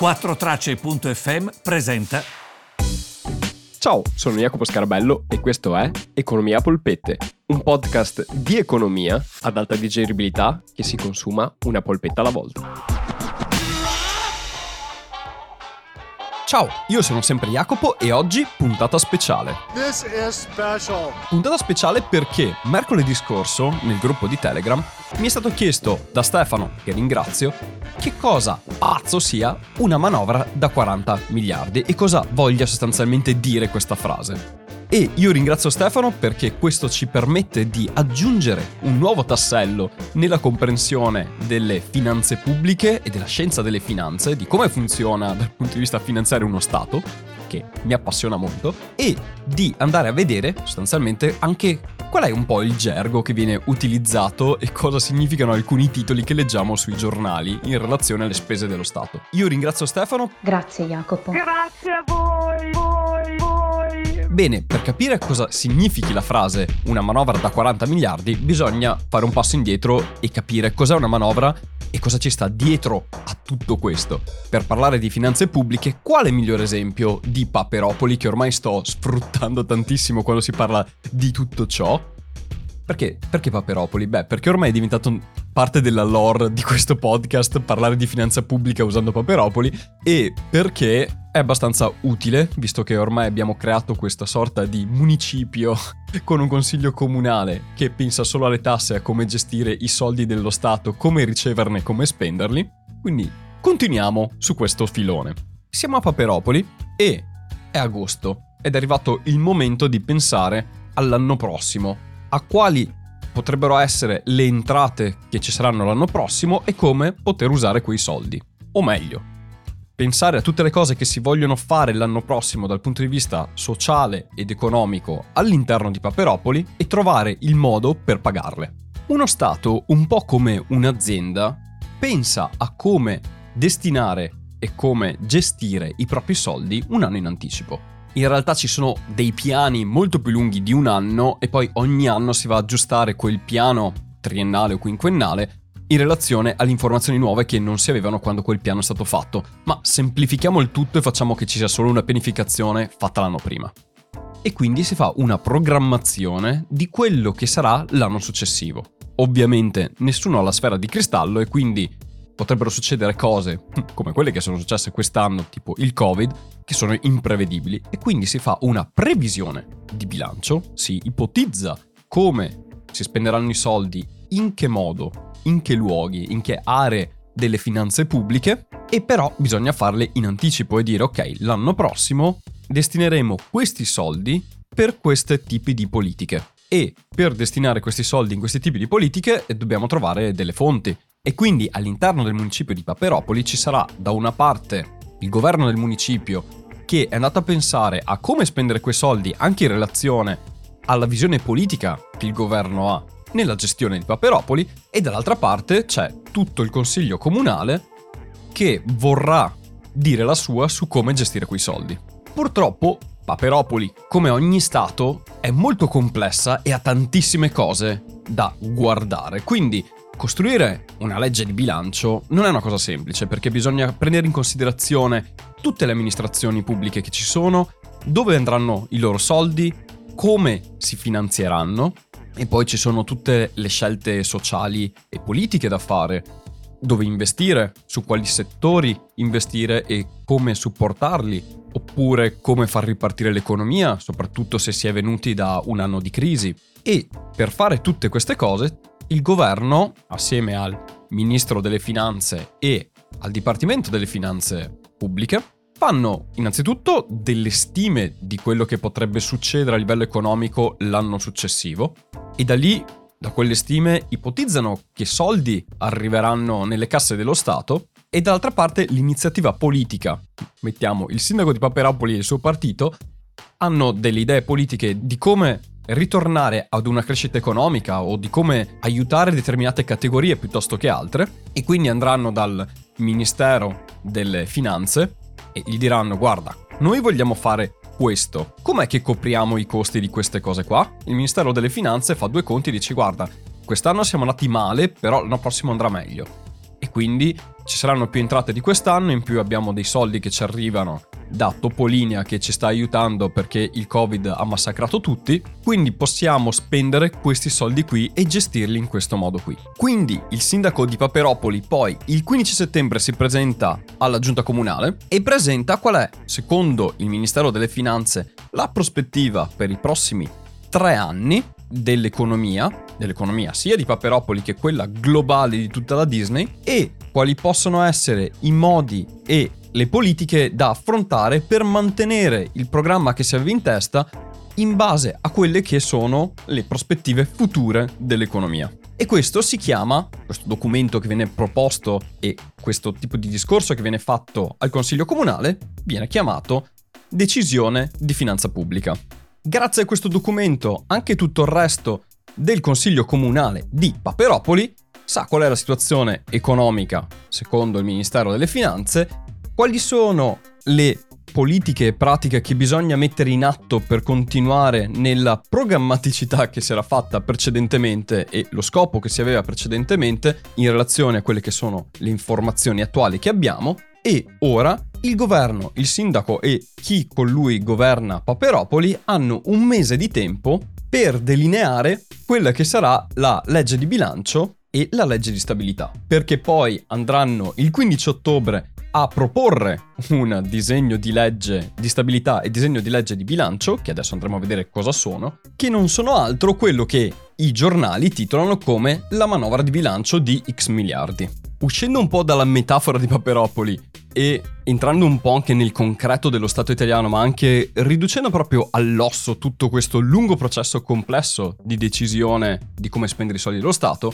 4tracce.fm presenta. Ciao, sono Jacopo Scarabello e questo è Economia Polpette, un podcast di economia ad alta digeribilità che si consuma una polpetta alla volta. Ciao, io sono sempre Jacopo e oggi puntata speciale. This is special. Puntata speciale perché mercoledì scorso, nel gruppo di Telegram, mi è stato chiesto da Stefano, che ringrazio, che cosa pazzo sia una manovra da 40 miliardi e cosa voglia sostanzialmente dire questa frase. E io ringrazio Stefano perché questo ci permette di aggiungere un nuovo tassello nella comprensione delle finanze pubbliche e della scienza delle finanze, di come funziona dal punto di vista finanziario uno Stato, che mi appassiona molto, e di andare a vedere sostanzialmente anche qual è un po' il gergo che viene utilizzato e cosa significano alcuni titoli che leggiamo sui giornali in relazione alle spese dello Stato. Io ringrazio Stefano. Grazie Jacopo. Grazie a voi. Bene, per capire cosa significhi la frase una manovra da 40 miliardi bisogna fare un passo indietro e capire cos'è una manovra e cosa ci sta dietro a tutto questo. Per parlare di finanze pubbliche, quale miglior esempio di Paperopoli, che ormai sto sfruttando tantissimo quando si parla di tutto ciò? Perché Paperopoli? Beh, perché ormai è diventato parte della lore di questo podcast parlare di finanza pubblica usando Paperopoli, e perché è abbastanza utile, visto che ormai abbiamo creato questa sorta di municipio con un consiglio comunale che pensa solo alle tasse, a come gestire i soldi dello Stato, come riceverne, come spenderli. Quindi continuiamo su questo filone. Siamo a Paperopoli e è agosto ed è arrivato il momento di pensare all'anno prossimo, a quali potrebbero essere le entrate che ci saranno l'anno prossimo e come poter usare quei soldi. O meglio, pensare a tutte le cose che si vogliono fare l'anno prossimo dal punto di vista sociale ed economico all'interno di Paperopoli e trovare il modo per pagarle. Uno Stato, un po' come un'azienda, pensa a come destinare e come gestire i propri soldi un anno in anticipo. In realtà ci sono dei piani molto più lunghi di un anno e poi ogni anno si va ad aggiustare quel piano triennale o quinquennale in relazione alle informazioni nuove che non si avevano quando quel piano è stato fatto, ma semplifichiamo il tutto e facciamo che ci sia solo una pianificazione fatta l'anno prima. E quindi si fa una programmazione di quello che sarà l'anno successivo. Ovviamente nessuno ha la sfera di cristallo e quindi potrebbero succedere cose come quelle che sono successe quest'anno, tipo il Covid, che sono imprevedibili, e quindi si fa una previsione di bilancio, si ipotizza come si spenderanno i soldi, in che modo, in che luoghi, in che aree delle finanze pubbliche, e però bisogna farle in anticipo e dire ok, l'anno prossimo destineremo questi soldi per questi tipi di politiche, e per destinare questi soldi in questi tipi di politiche dobbiamo trovare delle fonti. E quindi all'interno del municipio di Paperopoli ci sarà da una parte il governo del municipio che è andato a pensare a come spendere quei soldi anche in relazione alla visione politica che il governo ha nella gestione di Paperopoli, e dall'altra parte c'è tutto il consiglio comunale che vorrà dire la sua su come gestire quei soldi. Purtroppo Paperopoli, come ogni stato, è molto complessa e ha tantissime cose da guardare, quindi costruire una legge di bilancio non è una cosa semplice, perché bisogna prendere in considerazione tutte le amministrazioni pubbliche che ci sono, dove andranno i loro soldi, come si finanzieranno, e poi ci sono tutte le scelte sociali e politiche da fare, dove investire, su quali settori investire e come supportarli, oppure come far ripartire l'economia, soprattutto se si è venuti da un anno di crisi. E per fare tutte queste cose il governo, assieme al Ministro delle Finanze e al Dipartimento delle Finanze Pubbliche, fanno innanzitutto delle stime di quello che potrebbe succedere a livello economico l'anno successivo, e da lì, da quelle stime, ipotizzano che soldi arriveranno nelle casse dello Stato, e dall'altra parte l'iniziativa politica. Mettiamo il sindaco di Paperopoli e il suo partito hanno delle idee politiche di come ritornare ad una crescita economica o di come aiutare determinate categorie piuttosto che altre, e quindi andranno dal Ministero delle Finanze e gli diranno guarda, noi vogliamo fare questo, com'è che copriamo i costi di queste cose qua? Il Ministero delle Finanze fa due conti e dice guarda, quest'anno siamo andati male, però l'anno prossimo andrà meglio, e quindi ci saranno più entrate di quest'anno, in più abbiamo dei soldi che ci arrivano da Topolinia che ci sta aiutando perché il Covid ha massacrato tutti, quindi possiamo spendere questi soldi qui e gestirli in questo modo qui. Quindi il sindaco di Paperopoli poi il 15 settembre si presenta alla giunta comunale e presenta qual è, secondo il Ministero delle Finanze, la prospettiva per i prossimi 3 anni dell'economia sia di Paperopoli che quella globale di tutta la Disney, e quali possono essere i modi e le politiche da affrontare per mantenere il programma che si aveva in testa in base a quelle che sono le prospettive future dell'economia. E questo si chiama, questo documento che viene proposto e questo tipo di discorso che viene fatto al Consiglio Comunale, viene chiamato Decisione di Finanza Pubblica. Grazie a questo documento anche tutto il resto del Consiglio Comunale di Paperopoli sa qual è la situazione economica secondo il Ministero delle Finanze, quali sono le politiche e pratiche che bisogna mettere in atto per continuare nella programmaticità che si era fatta precedentemente e lo scopo che si aveva precedentemente in relazione a quelle che sono le informazioni attuali che abbiamo. E ora il governo, il sindaco e chi con lui governa Paperopoli hanno 1 mese di tempo per delineare quella che sarà la legge di bilancio e la legge di stabilità, perché poi andranno il 15 ottobre a proporre un disegno di legge di stabilità e disegno di legge di bilancio, che adesso andremo a vedere cosa sono, che non sono altro quello che i giornali titolano come la manovra di bilancio di X miliardi. Uscendo un po' dalla metafora di Paperopoli e entrando un po' anche nel concreto dello Stato italiano, ma anche riducendo proprio all'osso tutto questo lungo processo complesso di decisione di come spendere i soldi dello Stato,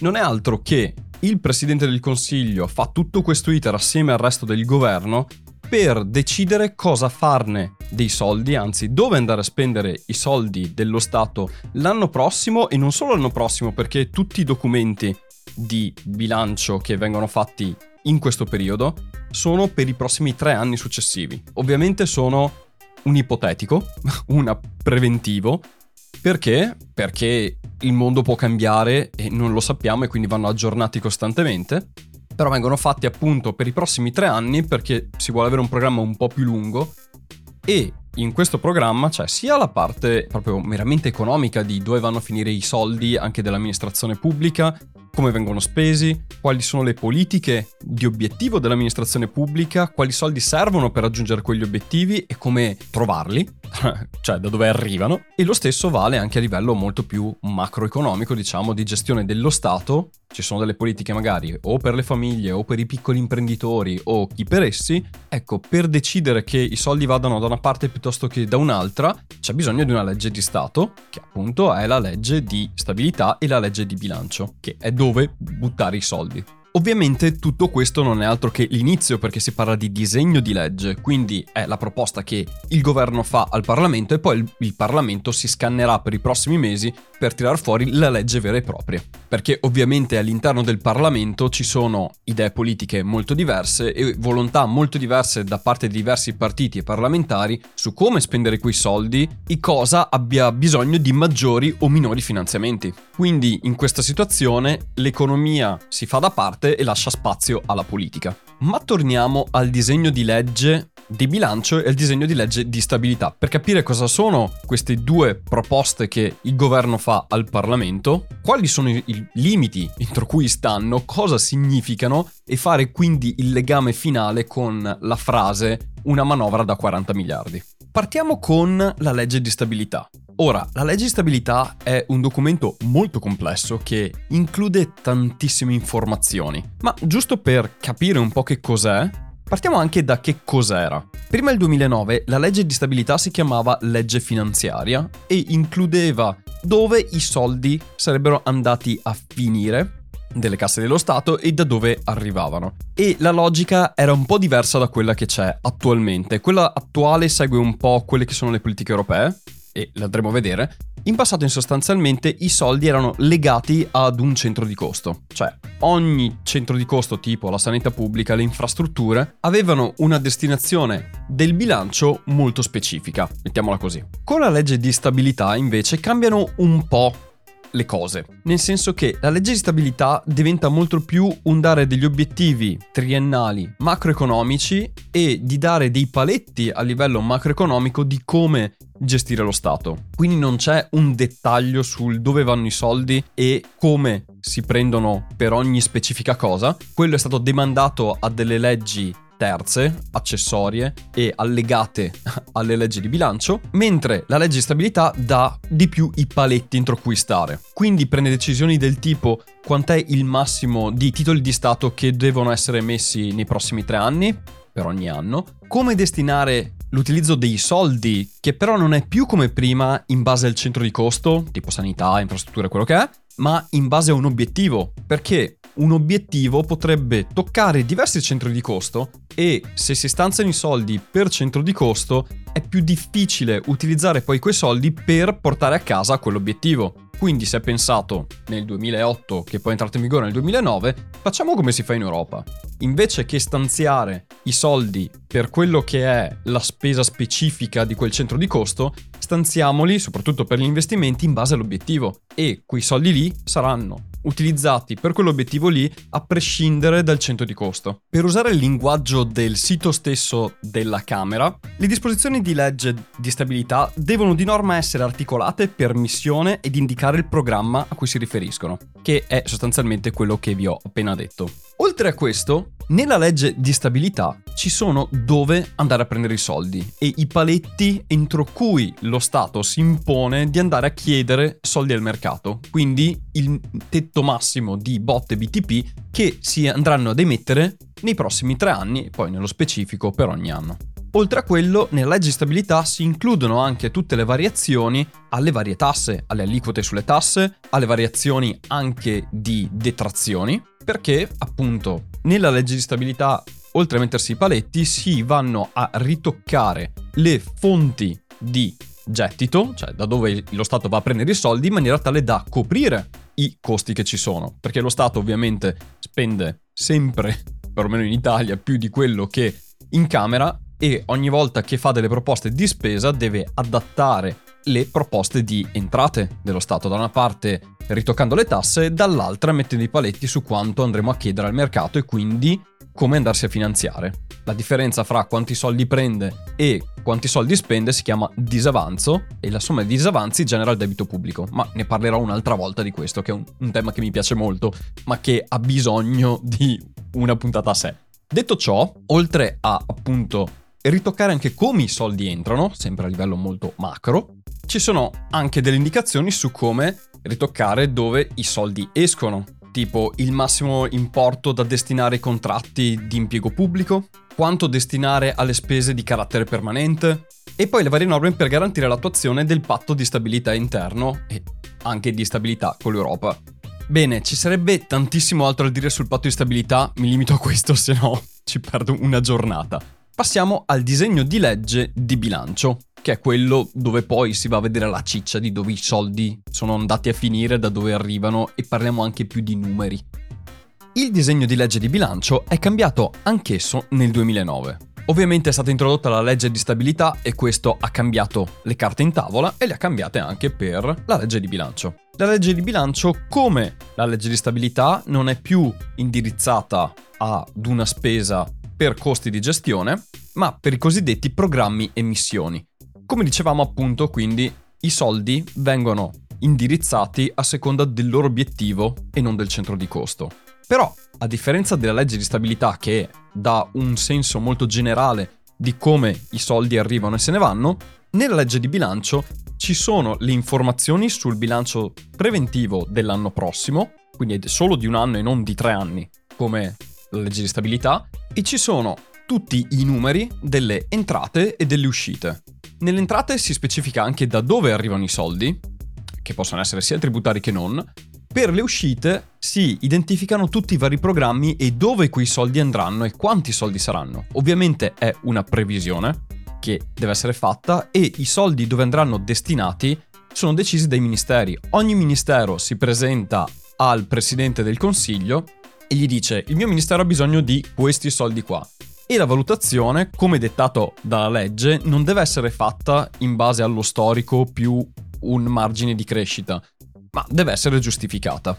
non è altro che il Presidente del Consiglio fa tutto questo iter assieme al resto del governo per decidere cosa farne dei soldi, anzi dove andare a spendere i soldi dello Stato l'anno prossimo, e non solo l'anno prossimo, perché tutti i documenti di bilancio che vengono fatti in questo periodo sono per i prossimi 3 anni successivi. Ovviamente sono un ipotetico, un preventivo. Perché? Perché il mondo può cambiare e non lo sappiamo, e quindi vanno aggiornati costantemente. Però vengono fatti appunto per i prossimi 3 anni perché si vuole avere un programma un po' più lungo, e in questo programma c'è sia la parte proprio meramente economica di dove vanno a finire i soldi anche dell'amministrazione pubblica, come vengono spesi, quali sono le politiche di obiettivo dell'amministrazione pubblica, quali soldi servono per raggiungere quegli obiettivi e come trovarli, cioè da dove arrivano. E lo stesso vale anche a livello molto più macroeconomico, diciamo, di gestione dello Stato. Ci sono delle politiche magari o per le famiglie o per i piccoli imprenditori o chi per essi. Ecco, per decidere che i soldi vadano da una parte piuttosto che da un'altra c'è bisogno di una legge di Stato, che appunto è la legge di stabilità e la legge di bilancio, che è dove buttare i soldi. Ovviamente tutto questo non è altro che l'inizio, perché si parla di disegno di legge, quindi è la proposta che il governo fa al Parlamento e poi il Parlamento si scannerà per i prossimi mesi per tirar fuori la legge vera e propria. Perché ovviamente all'interno del Parlamento ci sono idee politiche molto diverse e volontà molto diverse da parte di diversi partiti e parlamentari su come spendere quei soldi e cosa abbia bisogno di maggiori o minori finanziamenti. Quindi in questa situazione l'economia si fa da parte e lascia spazio alla politica. Ma torniamo al disegno di legge di bilancio e al disegno di legge di stabilità per capire cosa sono queste due proposte che il governo fa al Parlamento, quali sono i limiti entro cui stanno, cosa significano, e fare quindi il legame finale con la frase una manovra da 40 miliardi. Partiamo con la legge di stabilità. Ora, la legge di stabilità è un documento molto complesso che include tantissime informazioni, ma giusto per capire un po' che cos'è, partiamo anche da che cos'era. Prima del 2009 la legge di stabilità si chiamava legge finanziaria e includeva dove i soldi sarebbero andati a finire delle casse dello Stato e da dove arrivavano, e la logica era un po' diversa da quella che c'è attualmente. Quella attuale segue un po' quelle che sono le politiche europee e l'andremo a vedere. In passato sostanzialmente i soldi erano legati ad un centro di costo, cioè ogni centro di costo, tipo la sanità pubblica, le infrastrutture, avevano una destinazione del bilancio molto specifica, mettiamola così. Con la legge di stabilità invece cambiano un po' le cose, nel senso che la legge di stabilità diventa molto più un dare degli obiettivi triennali macroeconomici e di dare dei paletti a livello macroeconomico di come gestire lo Stato. Quindi non c'è un dettaglio sul dove vanno i soldi e come si prendono per ogni specifica cosa. Quello è stato demandato a delle leggi terze, accessorie e allegate alle leggi di bilancio, mentre la legge di stabilità dà di più i paletti entro cui stare. Quindi prende decisioni del tipo quant'è il massimo di titoli di Stato che devono essere emessi nei prossimi 3 anni, per ogni anno, come destinare l'utilizzo dei soldi, che però non è più come prima in base al centro di costo, tipo sanità, infrastrutture, quello che è, ma in base a un obiettivo, perché un obiettivo potrebbe toccare diversi centri di costo e se si stanziano i soldi per centro di costo è più difficile utilizzare poi quei soldi per portare a casa quell'obiettivo. Quindi si è pensato nel 2008, che poi è entrato in vigore nel 2009, facciamo come si fa in Europa. Invece che stanziare i soldi per quello che è la spesa specifica di quel centro di costo, stanziamoli, soprattutto per gli investimenti, in base all'obiettivo. E quei soldi lì saranno utilizzati per quell'obiettivo lì a prescindere dal centro di costo. Per usare il linguaggio del sito stesso della Camera, le disposizioni di legge di stabilità devono di norma essere articolate per missione ed indicare il programma a cui si riferiscono, che è sostanzialmente quello che vi ho appena detto. Oltre a questo, nella legge di stabilità ci sono dove andare a prendere i soldi e i paletti entro cui lo Stato si impone di andare a chiedere soldi al mercato, quindi il tetto massimo di BOT e BTP che si andranno ad emettere nei prossimi 3 anni, poi nello specifico per ogni anno. Oltre a quello, nella legge di stabilità si includono anche tutte le variazioni alle varie tasse, alle aliquote sulle tasse, alle variazioni anche di detrazioni, perché appunto nella legge di stabilità, oltre a mettersi i paletti, si vanno a ritoccare le fonti di gettito, cioè da dove lo Stato va a prendere i soldi, in maniera tale da coprire i costi che ci sono, perché lo Stato ovviamente spende sempre, perlomeno in Italia, più di quello che incamera e ogni volta che fa delle proposte di spesa deve adattare le proposte di entrate dello Stato, da una parte ritoccando le tasse, dall'altra mettendo i paletti su quanto andremo a chiedere al mercato e quindi come andarsi a finanziare. La differenza fra quanti soldi prende e quanti soldi spende si chiama disavanzo e la somma dei disavanzi genera il debito pubblico, ma ne parlerò un'altra volta di questo, che è un tema che mi piace molto, ma che ha bisogno di una puntata a sé. Detto ciò, oltre a appunto ritoccare anche come i soldi entrano, sempre a livello molto macro, ci sono anche delle indicazioni su come ritoccare dove i soldi escono, tipo il massimo importo da destinare ai contratti di impiego pubblico, quanto destinare alle spese di carattere permanente e poi le varie norme per garantire l'attuazione del patto di stabilità interno e anche di stabilità con l'Europa. Bene, ci sarebbe tantissimo altro da dire sul patto di stabilità, mi limito a questo, se no ci perdo una giornata. Passiamo al disegno di legge di bilancio, che è quello dove poi si va a vedere la ciccia di dove i soldi sono andati a finire, da dove arrivano e parliamo anche più di numeri. Il disegno di legge di bilancio è cambiato anch'esso nel 2009. Ovviamente è stata introdotta la legge di stabilità e questo ha cambiato le carte in tavola e le ha cambiate anche per la legge di bilancio. La legge di bilancio, come la legge di stabilità, non è più indirizzata ad una spesa per costi di gestione, ma per i cosiddetti programmi e missioni. Come dicevamo appunto, quindi i soldi vengono indirizzati a seconda del loro obiettivo e non del centro di costo. Però, a differenza della legge di stabilità che dà un senso molto generale di come i soldi arrivano e se ne vanno, nella legge di bilancio ci sono le informazioni sul bilancio preventivo dell'anno prossimo, quindi è solo di 1 anno e non di 3 anni, come la legge di stabilità, e ci sono tutti i numeri delle entrate e delle uscite. Nelle entrate si specifica anche da dove arrivano i soldi, che possono essere sia tributari che non. Per le uscite si identificano tutti i vari programmi e dove quei soldi andranno e quanti soldi saranno. Ovviamente è una previsione che deve essere fatta e i soldi dove andranno destinati sono decisi dai ministeri. Ogni ministero si presenta al presidente del consiglio e gli dice: il mio ministero ha bisogno di questi soldi qua. E la valutazione, come dettato dalla legge, non deve essere fatta in base allo storico più un margine di crescita, ma deve essere giustificata.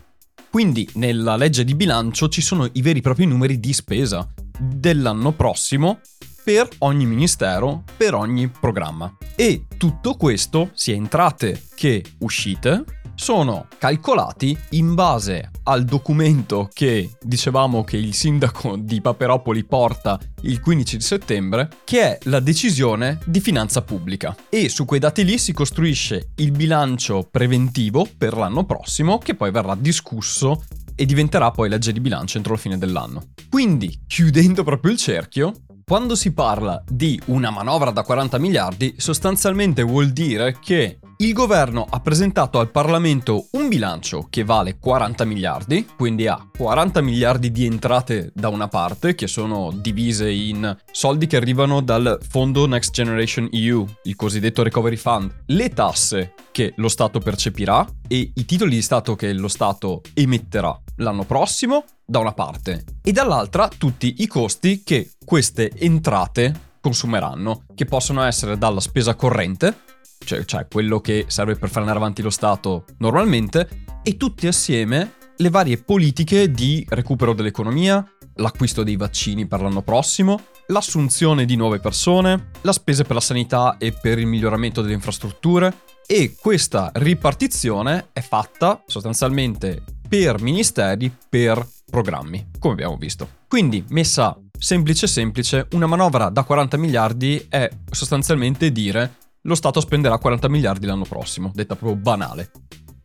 Quindi nella legge di bilancio ci sono i veri e propri numeri di spesa dell'anno prossimo per ogni ministero, per ogni programma. E tutto questo, sia entrate che uscite, sono calcolati in base al documento che dicevamo che il sindaco di Paperopoli porta il 15 di settembre, che è la decisione di finanza pubblica. E su quei dati lì si costruisce il bilancio preventivo per l'anno prossimo, che poi verrà discusso e diventerà poi legge di bilancio entro la fine dell'anno. Quindi, chiudendo proprio il cerchio, quando si parla di una manovra da 40 miliardi, sostanzialmente vuol dire che il governo ha presentato al Parlamento un bilancio che vale 40 miliardi, quindi ha 40 miliardi di entrate da una parte, che sono divise in soldi che arrivano dal fondo Next Generation EU, il cosiddetto Recovery Fund, le tasse che lo Stato percepirà e i titoli di Stato che lo Stato emetterà l'anno prossimo, da una parte, e dall'altra tutti i costi che queste entrate consumeranno, che possono essere dalla spesa corrente, cioè quello che serve per far andare avanti lo Stato normalmente, e tutti assieme le varie politiche di recupero dell'economia, l'acquisto dei vaccini per l'anno prossimo, l'assunzione di nuove persone, la spesa per la sanità e per il miglioramento delle infrastrutture. E questa ripartizione è fatta sostanzialmente per ministeri, per programmi, come abbiamo visto. Quindi, messa semplice, una manovra da 40 miliardi è sostanzialmente dire lo Stato spenderà 40 miliardi l'anno prossimo, detta proprio banale.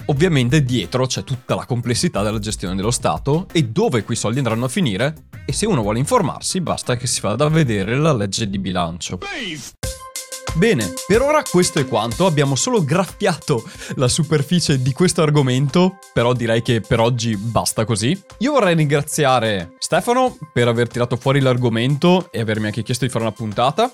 Ovviamente dietro c'è tutta la complessità della gestione dello Stato e dove quei soldi andranno a finire, e se uno vuole informarsi basta che si vada a vedere la legge di bilancio. Bene, per ora questo è quanto, abbiamo solo graffiato la superficie di questo argomento, però direi che per oggi basta così. Io vorrei ringraziare Stefano per aver tirato fuori l'argomento e avermi anche chiesto di fare una puntata,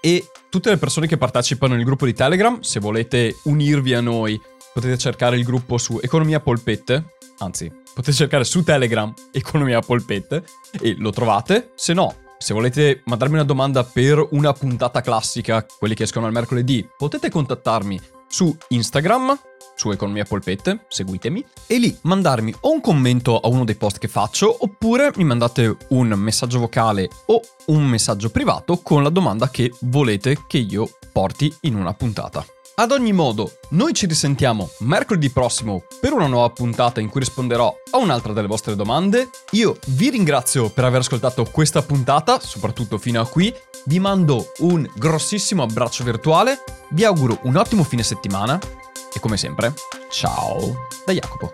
e tutte le persone che partecipano nel gruppo di Telegram. Se volete unirvi a noi potete cercare il gruppo su Economia Polpette, anzi potete cercare su Telegram Economia Polpette e lo trovate. Se no, se volete mandarmi una domanda per una puntata classica, quelli che escono al mercoledì, potete contattarmi su Instagram, su Economia Polpette, seguitemi, e lì mandarmi o un commento a uno dei post che faccio, oppure mi mandate un messaggio vocale o un messaggio privato con la domanda che volete che io porti in una puntata. Ad ogni modo, noi ci risentiamo mercoledì prossimo per una nuova puntata in cui risponderò a un'altra delle vostre domande. Io vi ringrazio per aver ascoltato questa puntata, soprattutto fino a qui. Vi mando un grossissimo abbraccio virtuale, vi auguro un ottimo fine settimana e come sempre, ciao da Jacopo.